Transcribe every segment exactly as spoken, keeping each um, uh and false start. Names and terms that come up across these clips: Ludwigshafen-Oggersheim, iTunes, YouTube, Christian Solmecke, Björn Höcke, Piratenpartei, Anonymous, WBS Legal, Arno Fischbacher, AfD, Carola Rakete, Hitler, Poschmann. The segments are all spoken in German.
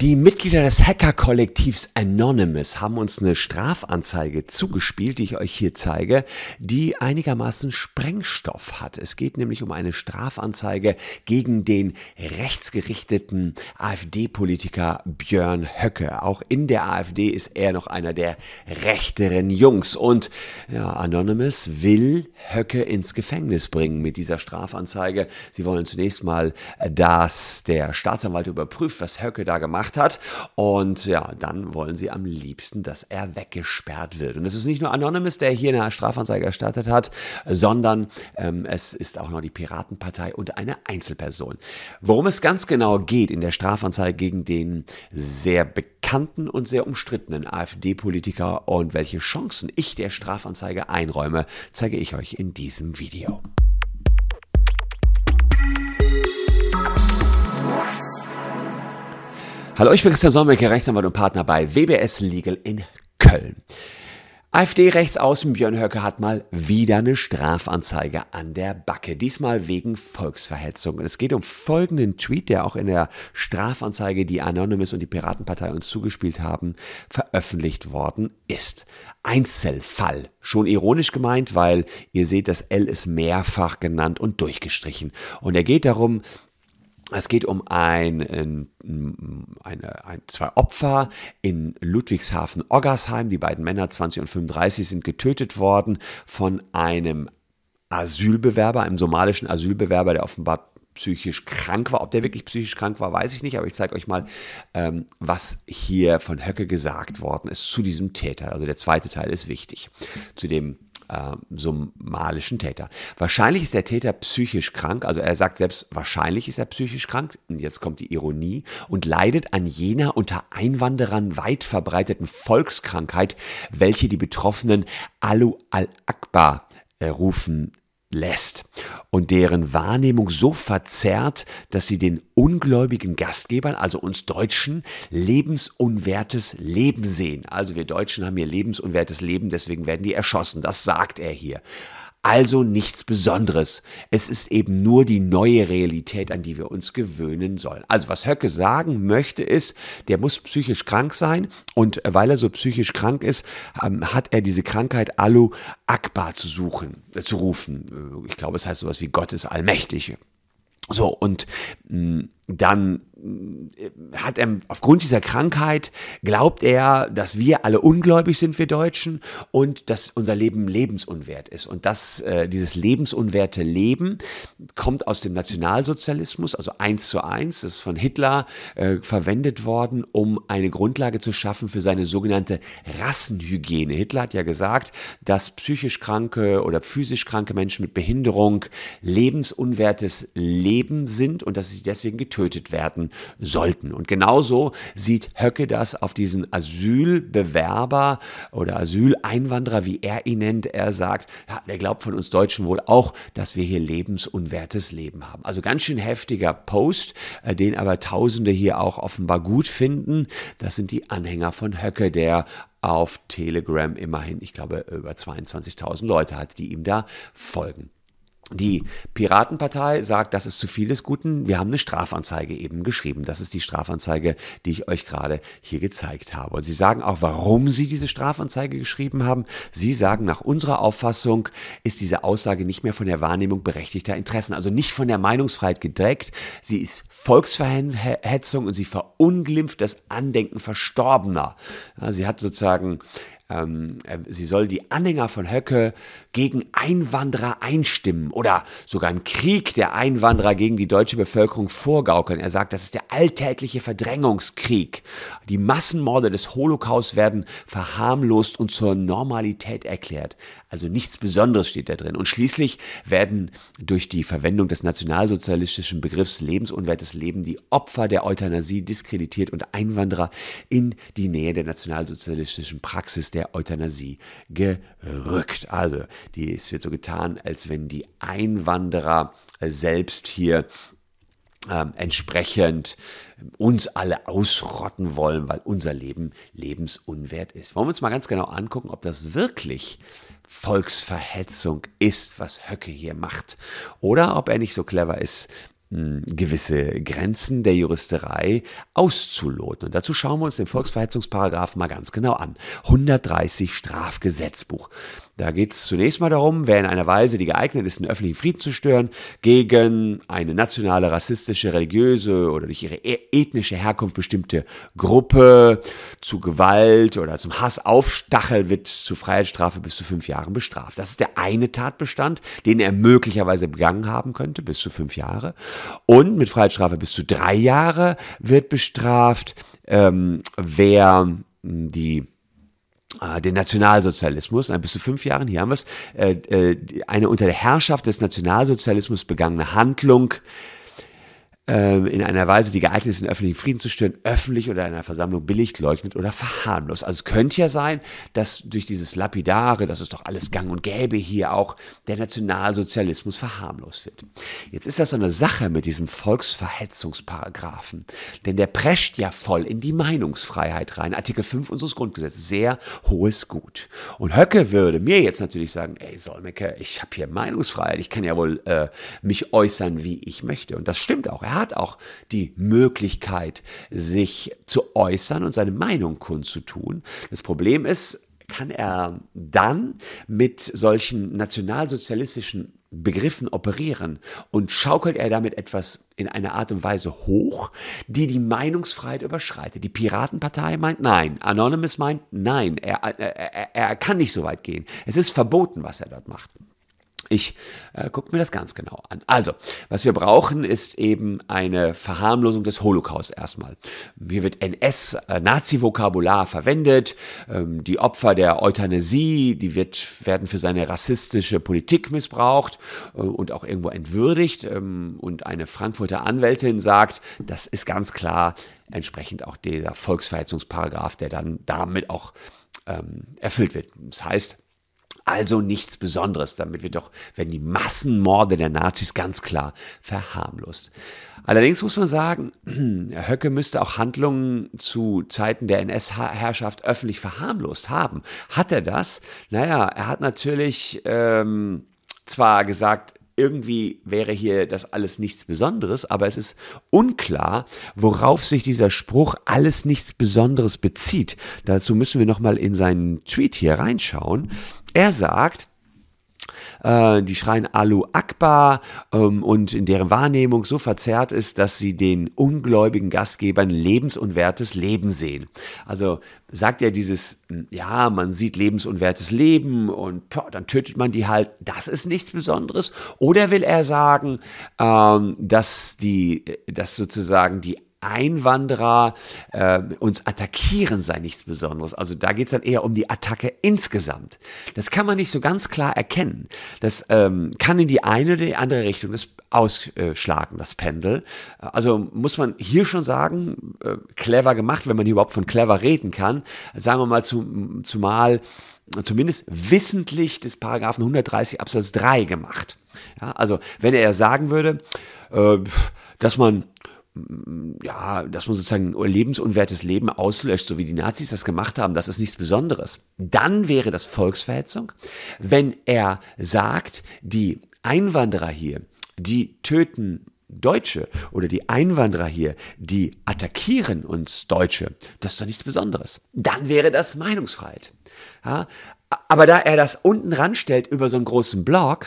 Die Mitglieder des Hacker-Kollektivs Anonymous haben uns eine Strafanzeige zugespielt, die ich euch hier zeige, die einigermaßen Sprengstoff hat. Es geht nämlich um eine Strafanzeige gegen den rechtsgerichteten AfD-Politiker Björn Höcke. Auch in der AfD ist er noch einer der rechteren Jungs. Und ja, Anonymous will Höcke ins Gefängnis bringen mit dieser Strafanzeige. Sie wollen zunächst mal, dass der Staatsanwalt überprüft, was Höcke da gemacht hat. Und ja, dann wollen sie am liebsten, dass er weggesperrt wird. Und es ist nicht nur Anonymous, der hier eine Strafanzeige erstattet hat, sondern ähm, es ist auch noch die Piratenpartei und eine Einzelperson. Worum es ganz genau geht in der Strafanzeige gegen den sehr bekannten und sehr umstrittenen AfD-Politiker und welche Chancen ich der Strafanzeige einräume, zeige ich euch in diesem Video. Hallo, ich bin Christian Solmecke, Rechtsanwalt und Partner bei W B S Legal in Köln. AfD-Rechtsaußen Björn Höcke hat mal wieder eine Strafanzeige an der Backe, diesmal wegen Volksverhetzung. Und es geht um folgenden Tweet, der auch in der Strafanzeige, die Anonymous und die Piratenpartei uns zugespielt haben, veröffentlicht worden ist. Einzelfall. Schon ironisch gemeint, weil ihr seht, das L ist mehrfach genannt und durchgestrichen. Und er geht darum, Es geht um ein, ein, eine, ein, zwei Opfer in Ludwigshafen-Oggersheim. Die beiden Männer, zwanzig und fünfunddreißig, sind getötet worden von einem Asylbewerber, einem somalischen Asylbewerber, der offenbar psychisch krank war. Ob der wirklich psychisch krank war, weiß ich nicht, aber ich zeige euch mal, ähm, was hier von Höcke gesagt worden ist zu diesem Täter. Also der zweite Teil ist wichtig, zu dem Äh, somalischen Täter. Wahrscheinlich ist der Täter psychisch krank, also er sagt selbst, wahrscheinlich ist er psychisch krank, und jetzt kommt die Ironie, und leidet an jener unter Einwanderern weit verbreiteten Volkskrankheit, welche die Betroffenen Allahu Akbar äh, rufen lässt und deren Wahrnehmung so verzerrt, dass sie den ungläubigen Gastgebern, also uns Deutschen, lebensunwertes Leben sehen. Also wir Deutschen haben hier lebensunwertes Leben, deswegen werden die erschossen. Das sagt er hier. Also nichts Besonderes. Es ist eben nur die neue Realität, an die wir uns gewöhnen sollen. Also was Höcke sagen möchte ist, der muss psychisch krank sein, und weil er so psychisch krank ist, hat er diese Krankheit Allahu Akbar zu suchen, äh, zu rufen. Ich glaube, es heißt sowas wie Gott ist allmächtig. So, und mh, dann hat er aufgrund dieser Krankheit, glaubt er, dass wir alle ungläubig sind, wir Deutschen, und dass unser Leben lebensunwert ist. Und dass äh, dieses lebensunwerte Leben kommt aus dem Nationalsozialismus, also eins zu eins, das ist von Hitler äh, verwendet worden, um eine Grundlage zu schaffen für seine sogenannte Rassenhygiene. Hitler hat ja gesagt, dass psychisch kranke oder physisch kranke Menschen mit Behinderung lebensunwertes Leben sind und dass sie deswegen getötet werden sollten. Und genauso sieht Höcke das auf diesen Asylbewerber oder Asyleinwanderer, wie er ihn nennt. Er sagt, er glaubt von uns Deutschen wohl auch, dass wir hier lebensunwertes Leben haben. Also ganz schön heftiger Post, den aber Tausende hier auch offenbar gut finden. Das sind die Anhänger von Höcke, der auf Telegram immerhin, ich glaube, über zweiundzwanzigtausend Leute hat, die ihm da folgen. Die Piratenpartei sagt, das ist zu viel des Guten. Wir haben eine Strafanzeige eben geschrieben. Das ist die Strafanzeige, die ich euch gerade hier gezeigt habe. Und sie sagen auch, warum sie diese Strafanzeige geschrieben haben. Sie sagen, nach unserer Auffassung ist diese Aussage nicht mehr von der Wahrnehmung berechtigter Interessen, also nicht von der Meinungsfreiheit gedeckt. Sie ist Volksverhetzung und sie verunglimpft das Andenken Verstorbener. Ja, sie hat sozusagen... Sie soll die Anhänger von Höcke gegen Einwanderer einstimmen oder sogar einen Krieg der Einwanderer gegen die deutsche Bevölkerung vorgaukeln. Er sagt, das ist der alltägliche Verdrängungskrieg. Die Massenmorde des Holocaust werden verharmlost und zur Normalität erklärt. Also nichts Besonderes steht da drin. Und schließlich werden durch die Verwendung des nationalsozialistischen Begriffs lebensunwertes Leben die Opfer der Euthanasie diskreditiert und Einwanderer in die Nähe der nationalsozialistischen Praxis der Euthanasie gerückt. Also, die, es wird so getan, als wenn die Einwanderer selbst hier ähm, entsprechend uns alle ausrotten wollen, weil unser Leben lebensunwert ist. Wollen wir uns mal ganz genau angucken, ob das wirklich Volksverhetzung ist, was Höcke hier macht, oder ob er nicht so clever ist, gewisse Grenzen der Juristerei auszuloten. Und dazu schauen wir uns den Volksverhetzungsparagraphen mal ganz genau an. hundertdreißig Strafgesetzbuch. Da geht es zunächst mal darum, wer in einer Weise, die geeignet ist, den öffentlichen Frieden zu stören, gegen eine nationale, rassistische, religiöse oder durch ihre ethnische Herkunft bestimmte Gruppe zu Gewalt oder zum Hass aufstachelt, wird zu Freiheitsstrafe bis zu fünf Jahren bestraft. Das ist der eine Tatbestand, den er möglicherweise begangen haben könnte, bis zu fünf Jahre. Und mit Freiheitsstrafe bis zu drei Jahre wird bestraft, ähm, wer die den Nationalsozialismus, bis zu fünf Jahren, hier haben wir es, eine unter der Herrschaft des Nationalsozialismus begangene Handlung in einer Weise, die geeignet ist, den öffentlichen Frieden zu stören, öffentlich oder in einer Versammlung billigt, leugnet oder verharmlost. Also es könnte ja sein, dass durch dieses Lapidare, das ist doch alles gang und gäbe hier auch, der Nationalsozialismus verharmlost wird. Jetzt ist das so eine Sache mit diesem Volksverhetzungsparagraphen, denn der prescht ja voll in die Meinungsfreiheit rein. Artikel fünf unseres Grundgesetzes, sehr hohes Gut. Und Höcke würde mir jetzt natürlich sagen, ey Solmecke, ich habe hier Meinungsfreiheit, ich kann ja wohl äh, mich äußern, wie ich möchte. Und das stimmt auch, er hat auch die Möglichkeit, sich zu äußern und seine Meinung kundzutun. Das Problem ist, kann er dann mit solchen nationalsozialistischen Begriffen operieren und schaukelt er damit etwas in einer Art und Weise hoch, die die Meinungsfreiheit überschreitet. Die Piratenpartei meint nein, Anonymous meint nein, er, er, er kann nicht so weit gehen. Es ist verboten, was er dort macht. Ich äh, gucke mir das ganz genau an. Also, was wir brauchen, ist eben eine Verharmlosung des Holocaust erstmal. Hier wird N S-Nazi-Vokabular verwendet. Ähm, die Opfer der Euthanasie, die wird, werden für seine rassistische Politik missbraucht äh, und auch irgendwo entwürdigt. Ähm, und eine Frankfurter Anwältin sagt, das ist ganz klar entsprechend auch dieser Volksverhetzungsparagraf, der dann damit auch ähm, erfüllt wird. Das heißt, also nichts Besonderes, damit wir doch, wenn die Massenmorde der Nazis ganz klar verharmlost. Allerdings muss man sagen, Höcke müsste auch Handlungen zu Zeiten der N S-Herrschaft öffentlich verharmlost haben. Hat er das? Naja, er hat natürlich ähm, zwar gesagt, irgendwie wäre hier das alles nichts Besonderes, aber es ist unklar, worauf sich dieser Spruch alles nichts Besonderes bezieht. Dazu müssen wir nochmal in seinen Tweet hier reinschauen. Er sagt, äh, die schreien Alu Akbar ähm, und in deren Wahrnehmung so verzerrt ist, dass sie den ungläubigen Gastgebern lebensunwertes Leben sehen. Also sagt er dieses, ja, man sieht lebensunwertes Leben und poh, dann tötet man die halt, das ist nichts Besonderes. Oder will er sagen, ähm, dass die, dass sozusagen die Einwanderer äh, uns attackieren, sei nichts Besonderes. Also da geht es dann eher um die Attacke insgesamt. Das kann man nicht so ganz klar erkennen. Das ähm, kann in die eine oder die andere Richtung das ausschlagen, das Pendel. Also muss man hier schon sagen, äh, clever gemacht, wenn man hier überhaupt von clever reden kann. Sagen wir mal zum, zumal zumindest wissentlich des Paragraphen hundertdreißig Absatz drei gemacht. Ja, also wenn er sagen würde, äh, dass man ja, dass man sozusagen ein lebensunwertes Leben auslöscht, so wie die Nazis das gemacht haben, das ist nichts Besonderes. Dann wäre das Volksverhetzung. Wenn er sagt, die Einwanderer hier, die töten Deutsche oder die Einwanderer hier, die attackieren uns Deutsche, das ist doch nichts Besonderes. Dann wäre das Meinungsfreiheit. Ja, aber da er das unten ranstellt über so einen großen Blog,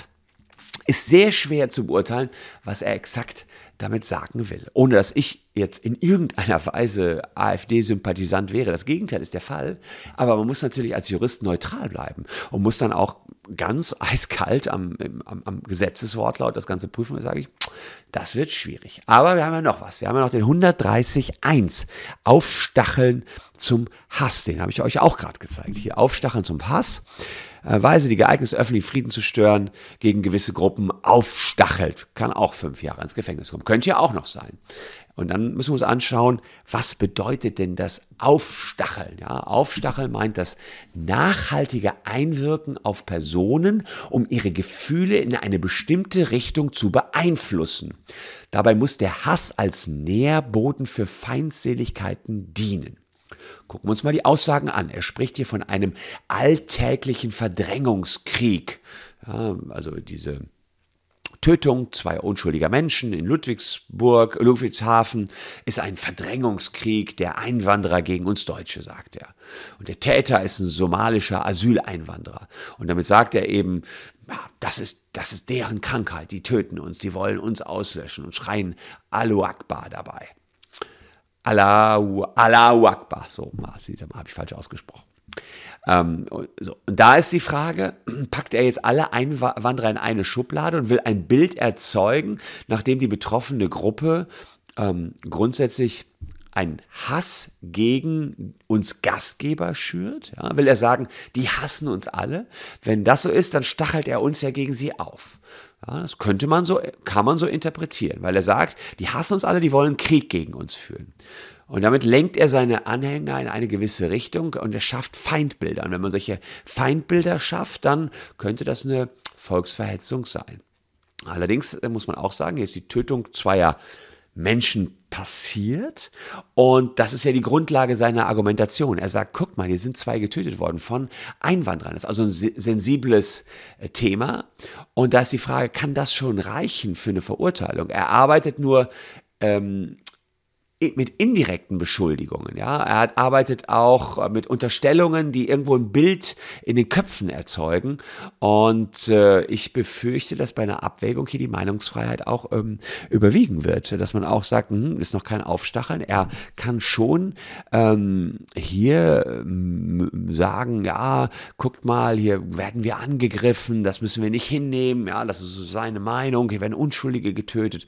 ist sehr schwer zu beurteilen, was er exakt damit sagen will. Ohne dass ich jetzt in irgendeiner Weise AfD-Sympathisant wäre. Das Gegenteil ist der Fall. Aber man muss natürlich als Jurist neutral bleiben und muss dann auch ganz eiskalt am, am, am Gesetzeswortlaut das Ganze prüfen. Und sage ich, das wird schwierig. Aber wir haben ja noch was. Wir haben ja noch den hundertdreißig Absatz eins. Aufstacheln zum Hass. Den habe ich euch auch gerade gezeigt. Hier, Aufstacheln zum Hass. Weise, die geeignet ist, öffentlichen Frieden zu stören, gegen gewisse Gruppen aufstachelt. Kann auch fünf Jahre ins Gefängnis kommen. Könnte ja auch noch sein. Und dann müssen wir uns anschauen, was bedeutet denn das Aufstacheln? Ja, Aufstacheln meint das nachhaltige Einwirken auf Personen, um ihre Gefühle in eine bestimmte Richtung zu beeinflussen. Dabei muss der Hass als Nährboden für Feindseligkeiten dienen. Gucken wir uns mal die Aussagen an. Er spricht hier von einem alltäglichen Verdrängungskrieg. Ja, also diese Tötung zweier unschuldiger Menschen in Ludwigsburg, Ludwigshafen ist ein Verdrängungskrieg der Einwanderer gegen uns Deutsche, sagt er. Und der Täter ist ein somalischer Asyleinwanderer. Und damit sagt er eben, ja, das ist, das ist deren Krankheit, die töten uns, die wollen uns auslöschen und schreien Allahu Akbar dabei. Allahu, Allahu Akbar, so habe ich falsch ausgesprochen. Ähm, so. Und da ist die Frage, packt er jetzt alle Einwanderer in eine Schublade und will ein Bild erzeugen, nachdem die betroffene Gruppe ähm, grundsätzlich einen Hass gegen uns Gastgeber schürt? Ja? Will er sagen, die hassen uns alle? Wenn das so ist, dann stachelt er uns ja gegen sie auf. Ja, das könnte man so, kann man so interpretieren, weil er sagt, die hassen uns alle, die wollen Krieg gegen uns führen. Und damit lenkt er seine Anhänger in eine gewisse Richtung und er schafft Feindbilder. Und wenn man solche Feindbilder schafft, dann könnte das eine Volksverhetzung sein. Allerdings muss man auch sagen, hier ist die Tötung zweier Menschen passiert und das ist ja die Grundlage seiner Argumentation. Er sagt, guck mal, hier sind zwei getötet worden von Einwanderern. Das ist also ein sensibles Thema und da ist die Frage, kann das schon reichen für eine Verurteilung? Er arbeitet nur ähm, mit indirekten Beschuldigungen, ja. Er hat, arbeitet auch mit Unterstellungen, die irgendwo ein Bild in den Köpfen erzeugen. Und äh, ich befürchte, dass bei einer Abwägung hier die Meinungsfreiheit auch ähm, überwiegen wird. Dass man auch sagt, hm, ist noch kein Aufstacheln. Er kann schon ähm, hier ähm, sagen, ja, guckt mal, hier werden wir angegriffen, das müssen wir nicht hinnehmen, ja, das ist so seine Meinung, hier werden Unschuldige getötet.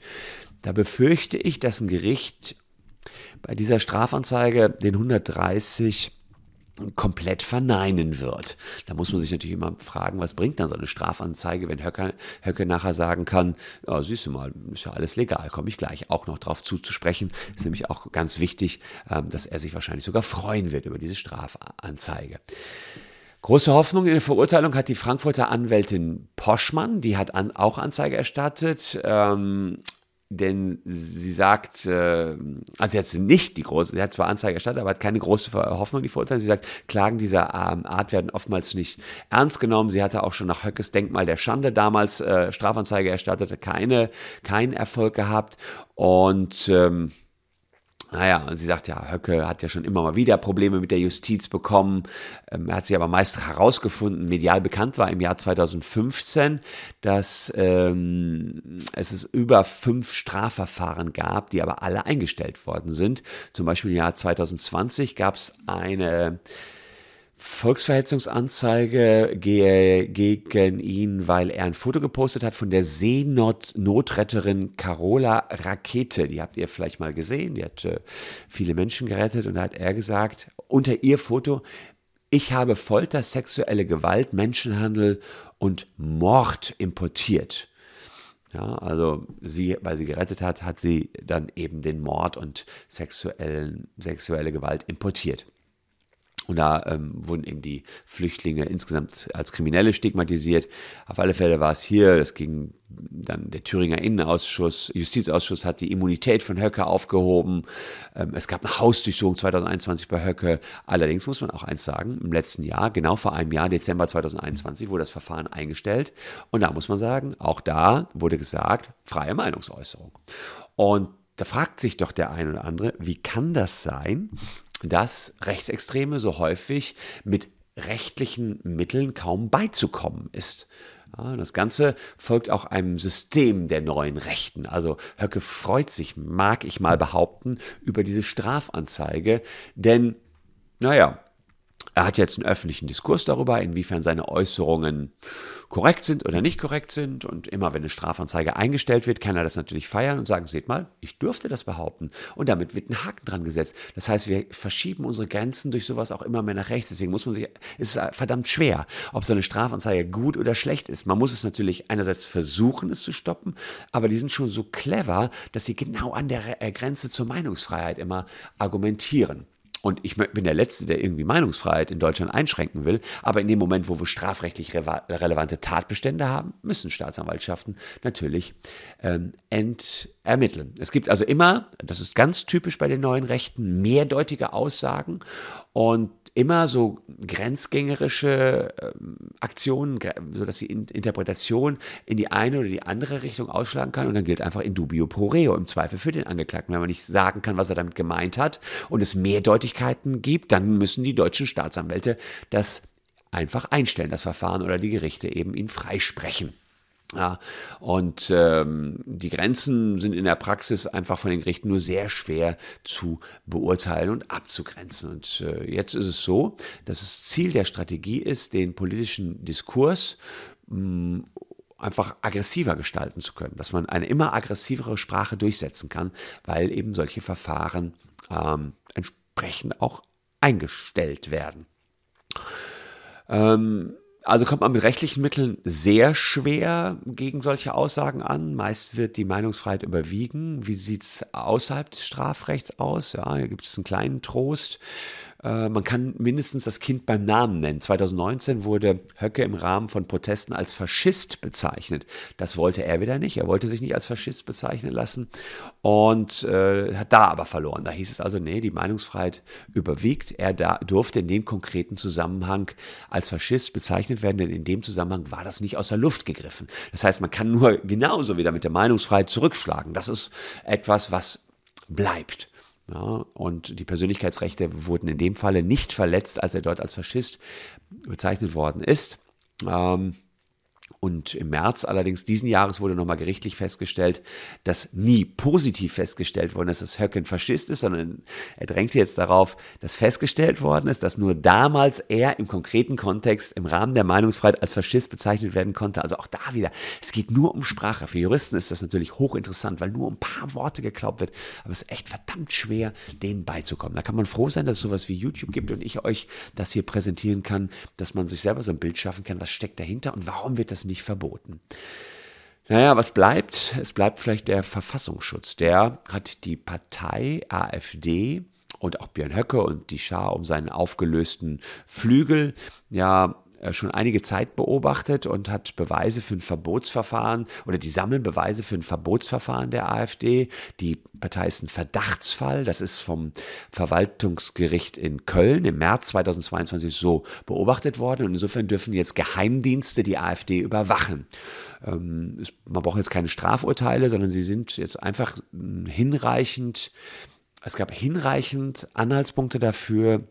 Da befürchte ich, dass ein Gericht bei dieser Strafanzeige den hundertdreißig komplett verneinen wird. Da muss man sich natürlich immer fragen, was bringt dann so eine Strafanzeige, wenn Höcke, Höcke nachher sagen kann, ja, siehst du mal, ist ja alles legal, komme ich gleich auch noch drauf zuzusprechen. Ist nämlich auch ganz wichtig, dass er sich wahrscheinlich sogar freuen wird über diese Strafanzeige. Große Hoffnung in der Verurteilung hat die Frankfurter Anwältin Poschmann, die hat an, auch Anzeige erstattet, ähm, denn sie sagt, also sie hat nicht die große, sie hat zwar Anzeige erstattet, aber hat keine große Hoffnung, die Verurteilung. Sie sagt, Klagen dieser Art werden oftmals nicht ernst genommen. Sie hatte auch schon nach Höckes Denkmal der Schande damals äh, Strafanzeige erstattet, keine, keinen Erfolg gehabt. Und ähm, naja, sie sagt ja, Höcke hat ja schon immer mal wieder Probleme mit der Justiz bekommen. Ähm, er hat sich aber meist herausgefunden, medial bekannt war im Jahr zweitausendfünfzehn, dass ähm, es, es über fünf Strafverfahren gab, die aber alle eingestellt worden sind. Zum Beispiel im Jahr zweitausendzwanzig gab es eine Volksverhetzungsanzeige gegen ihn, weil er ein Foto gepostet hat von der Seenotretterin Carola Rakete. Die habt ihr vielleicht mal gesehen, die hat äh, viele Menschen gerettet und da hat er gesagt, unter ihr Foto, ich habe Folter, sexuelle Gewalt, Menschenhandel und Mord importiert. Ja, also sie, weil sie gerettet hat, hat sie dann eben den Mord und sexuellen, sexuelle Gewalt importiert. Und da ähm, wurden eben die Flüchtlinge insgesamt als Kriminelle stigmatisiert. Auf alle Fälle war es hier, das ging dann der Thüringer Innenausschuss, Justizausschuss hat die Immunität von Höcke aufgehoben. Ähm, es gab eine Hausdurchsuchung zweitausendeinundzwanzig bei Höcke. Allerdings muss man auch eins sagen, im letzten Jahr, genau vor einem Jahr, Dezember zweitausendeinundzwanzig, wurde das Verfahren eingestellt. Und da muss man sagen, auch da wurde gesagt, freie Meinungsäußerung. Und da fragt sich doch der ein oder andere, wie kann das sein, dass Rechtsextreme so häufig mit rechtlichen Mitteln kaum beizukommen ist. Ja, das Ganze folgt auch einem System der neuen Rechten. Also Höcke freut sich, mag ich mal behaupten, über diese Strafanzeige, denn, naja, er hat jetzt einen öffentlichen Diskurs darüber, inwiefern seine Äußerungen korrekt sind oder nicht korrekt sind. Und immer, wenn eine Strafanzeige eingestellt wird, kann er das natürlich feiern und sagen, seht mal, ich dürfte das behaupten. Und damit wird ein Haken dran gesetzt. Das heißt, wir verschieben unsere Grenzen durch sowas auch immer mehr nach rechts. Deswegen muss man sich, ist es verdammt schwer, ob so eine Strafanzeige gut oder schlecht ist. Man muss es natürlich einerseits versuchen, es zu stoppen, aber die sind schon so clever, dass sie genau an der Grenze zur Meinungsfreiheit immer argumentieren. Und ich bin der Letzte, der irgendwie Meinungsfreiheit in Deutschland einschränken will, aber in dem Moment, wo wir strafrechtlich re- relevante Tatbestände haben, müssen Staatsanwaltschaften natürlich ähm, entermitteln. Es gibt also immer, das ist ganz typisch bei den neuen Rechten, mehrdeutige Aussagen und immer so grenzgängerische Aktionen, sodass die Interpretation in die eine oder die andere Richtung ausschlagen kann. Und dann gilt einfach in dubio pro reo, im Zweifel für den Angeklagten. Wenn man nicht sagen kann, was er damit gemeint hat und es Mehrdeutigkeiten gibt, dann müssen die deutschen Staatsanwälte das einfach einstellen, das Verfahren, oder die Gerichte eben ihn freisprechen. Ja, und ähm, die Grenzen sind in der Praxis einfach von den Gerichten nur sehr schwer zu beurteilen und abzugrenzen. Und äh, jetzt ist es so, dass das Ziel der Strategie ist, den politischen Diskurs mh, einfach aggressiver gestalten zu können, dass man eine immer aggressivere Sprache durchsetzen kann, weil eben solche Verfahren ähm, entsprechend auch eingestellt werden. Ähm, Also kommt man mit rechtlichen Mitteln sehr schwer gegen solche Aussagen an. Meist wird die Meinungsfreiheit überwiegen. Wie sieht es außerhalb des Strafrechts aus? Ja, hier gibt es einen kleinen Trost. Äh, man kann mindestens das Kind beim Namen nennen. zwanzig neunzehn wurde Höcke im Rahmen von Protesten als Faschist bezeichnet. Das wollte er wieder nicht. Er wollte sich nicht als Faschist bezeichnen lassen und äh, hat da aber verloren. Da hieß es also, nee, die Meinungsfreiheit überwiegt. Er da, durfte in dem konkreten Zusammenhang als Faschist bezeichnet werden, denn in dem Zusammenhang war das nicht aus der Luft gegriffen. Das heißt, man kann nur genauso wieder mit der Meinungsfreiheit zurückschlagen. Das ist etwas, was bleibt. Ja, und die Persönlichkeitsrechte wurden in dem Falle nicht verletzt, als er dort als Faschist bezeichnet worden ist. Ähm, und im März allerdings diesen Jahres wurde nochmal gerichtlich festgestellt, dass nie positiv festgestellt worden ist, dass Höcke ein Faschist ist, sondern er drängte jetzt darauf, dass festgestellt worden ist, dass nur damals er im konkreten Kontext im Rahmen der Meinungsfreiheit als Faschist bezeichnet werden konnte. Also auch da wieder, es geht nur um Sprache. Für Juristen ist das natürlich hochinteressant, weil nur um ein paar Worte geglaubt wird, aber es ist echt verdammt schwer, denen beizukommen. Da kann man froh sein, dass es sowas wie YouTube gibt und ich euch das hier präsentieren kann, dass man sich selber so ein Bild schaffen kann, was steckt dahinter und warum wird das nicht verboten. Naja, was bleibt? Es bleibt vielleicht der Verfassungsschutz. Der hat die Partei AfD und auch Björn Höcke und die Schar um seinen aufgelösten Flügel ja schon einige Zeit beobachtet und hat Beweise für ein Verbotsverfahren oder die sammeln Beweise für ein Verbotsverfahren der AfD. Die Partei ist ein Verdachtsfall. Das ist vom Verwaltungsgericht in Köln im März zweitausendzweiundzwanzig so beobachtet worden. Und insofern dürfen jetzt Geheimdienste die AfD überwachen. Ähm, man braucht jetzt keine Strafurteile, sondern sie sind jetzt einfach hinreichend, es gab hinreichend Anhaltspunkte dafür,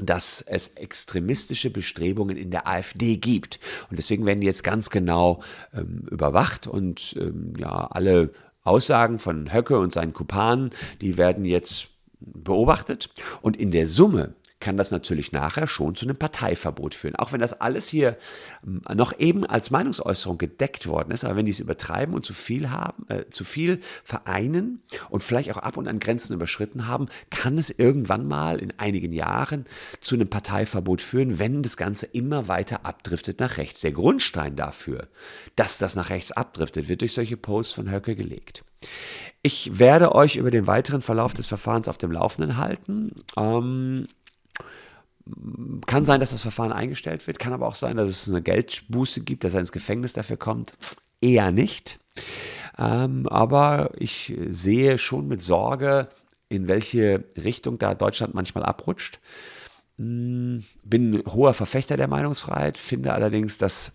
dass es extremistische Bestrebungen in der AfD gibt. Und deswegen werden die jetzt ganz genau ähm, überwacht und ähm, ja, alle Aussagen von Höcke und seinen Kumpanen, die werden jetzt beobachtet. Und in der Summe kann das natürlich nachher schon zu einem Parteiverbot führen. Auch wenn das alles hier noch eben als Meinungsäußerung gedeckt worden ist, aber wenn die es übertreiben und zu viel haben, äh, zu viel vereinen und vielleicht auch ab und an Grenzen überschritten haben, kann es irgendwann mal in einigen Jahren zu einem Parteiverbot führen, wenn das Ganze immer weiter abdriftet nach rechts. Der Grundstein dafür, dass das nach rechts abdriftet, wird durch solche Posts von Höcke gelegt. Ich werde euch über den weiteren Verlauf des Verfahrens auf dem Laufenden halten. Ähm, Kann sein, dass das Verfahren eingestellt wird, kann aber auch sein, dass es eine Geldbuße gibt, dass er ins Gefängnis dafür kommt. Eher nicht. Ähm, aber ich sehe schon mit Sorge, in welche Richtung da Deutschland manchmal abrutscht. Bin ein hoher Verfechter der Meinungsfreiheit, finde allerdings, dass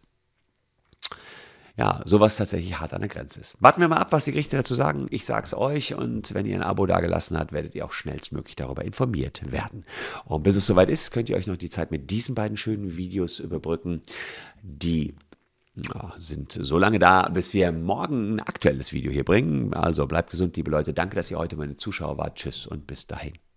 ja, sowas tatsächlich hart an der Grenze ist. Warten wir mal ab, was die Gerichte dazu sagen. Ich sag's euch und wenn ihr ein Abo dagelassen habt, werdet ihr auch schnellstmöglich darüber informiert werden. Und bis es soweit ist, könnt ihr euch noch die Zeit mit diesen beiden schönen Videos überbrücken, die ja, sind so lange da, bis wir morgen ein aktuelles Video hier bringen. Also bleibt gesund, liebe Leute. Danke, dass ihr heute meine Zuschauer wart. Tschüss und bis dahin.